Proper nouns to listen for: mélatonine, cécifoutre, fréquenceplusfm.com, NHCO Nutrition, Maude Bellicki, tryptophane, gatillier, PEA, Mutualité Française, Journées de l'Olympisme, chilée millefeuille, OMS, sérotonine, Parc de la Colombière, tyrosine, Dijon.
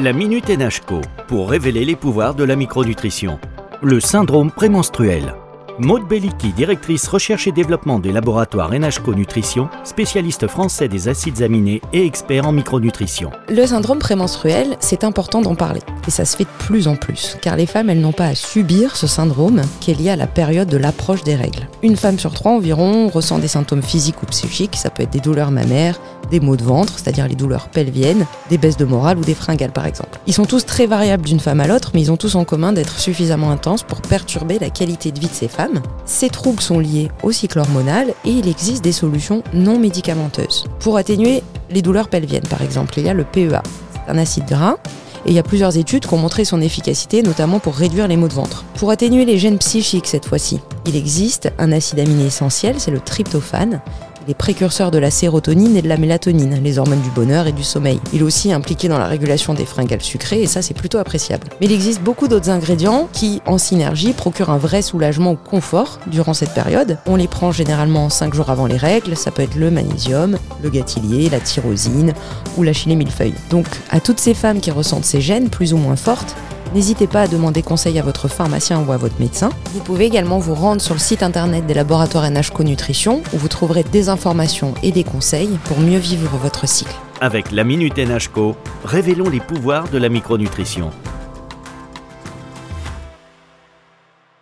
La Minute NHCO, pour révéler les pouvoirs de la micronutrition. Le syndrome prémenstruel. Maude Bellicki, directrice recherche et développement des laboratoires NHCO Nutrition, spécialiste français des acides aminés et expert en micronutrition. Le syndrome prémenstruel, c'est important d'en parler. Et ça se fait de plus en plus, car les femmes, elles n'ont pas à subir ce syndrome qui est lié à la période de l'approche des règles. Une femme sur trois environ ressent des symptômes physiques ou psychiques, ça peut être des douleurs mammaires, des maux de ventre, c'est-à-dire les douleurs pelviennes, des baisses de morale ou des fringales par exemple. Ils sont tous très variables d'une femme à l'autre, mais ils ont tous en commun d'être suffisamment intenses pour perturber la qualité de vie de ces femmes. Ces troubles sont liés au cycle hormonal et il existe des solutions non médicamenteuses. Pour atténuer les douleurs pelviennes, par exemple, il y a le PEA, c'est un acide gras, et il y a plusieurs études qui ont montré son efficacité, notamment pour réduire les maux de ventre. Pour atténuer les gènes psychiques cette fois-ci, il existe un acide aminé essentiel, c'est le tryptophane, les précurseurs de la sérotonine et de la mélatonine, les hormones du bonheur et du sommeil. Il est aussi impliqué dans la régulation des fringales sucrées et ça c'est plutôt appréciable. Mais il existe beaucoup d'autres ingrédients qui, en synergie, procurent un vrai soulagement ou confort durant cette période. On les prend généralement 5 jours avant les règles, ça peut être le magnésium, le gatillier, la tyrosine ou la chilée millefeuille. Donc à toutes ces femmes qui ressentent ces gènes plus ou moins fortes, n'hésitez pas à demander conseil à votre pharmacien ou à votre médecin. Vous pouvez également vous rendre sur le site internet des laboratoires NHCO Nutrition où vous trouverez des informations et des conseils pour mieux vivre votre cycle. Avec la Minute NHCO, révélons les pouvoirs de la micronutrition.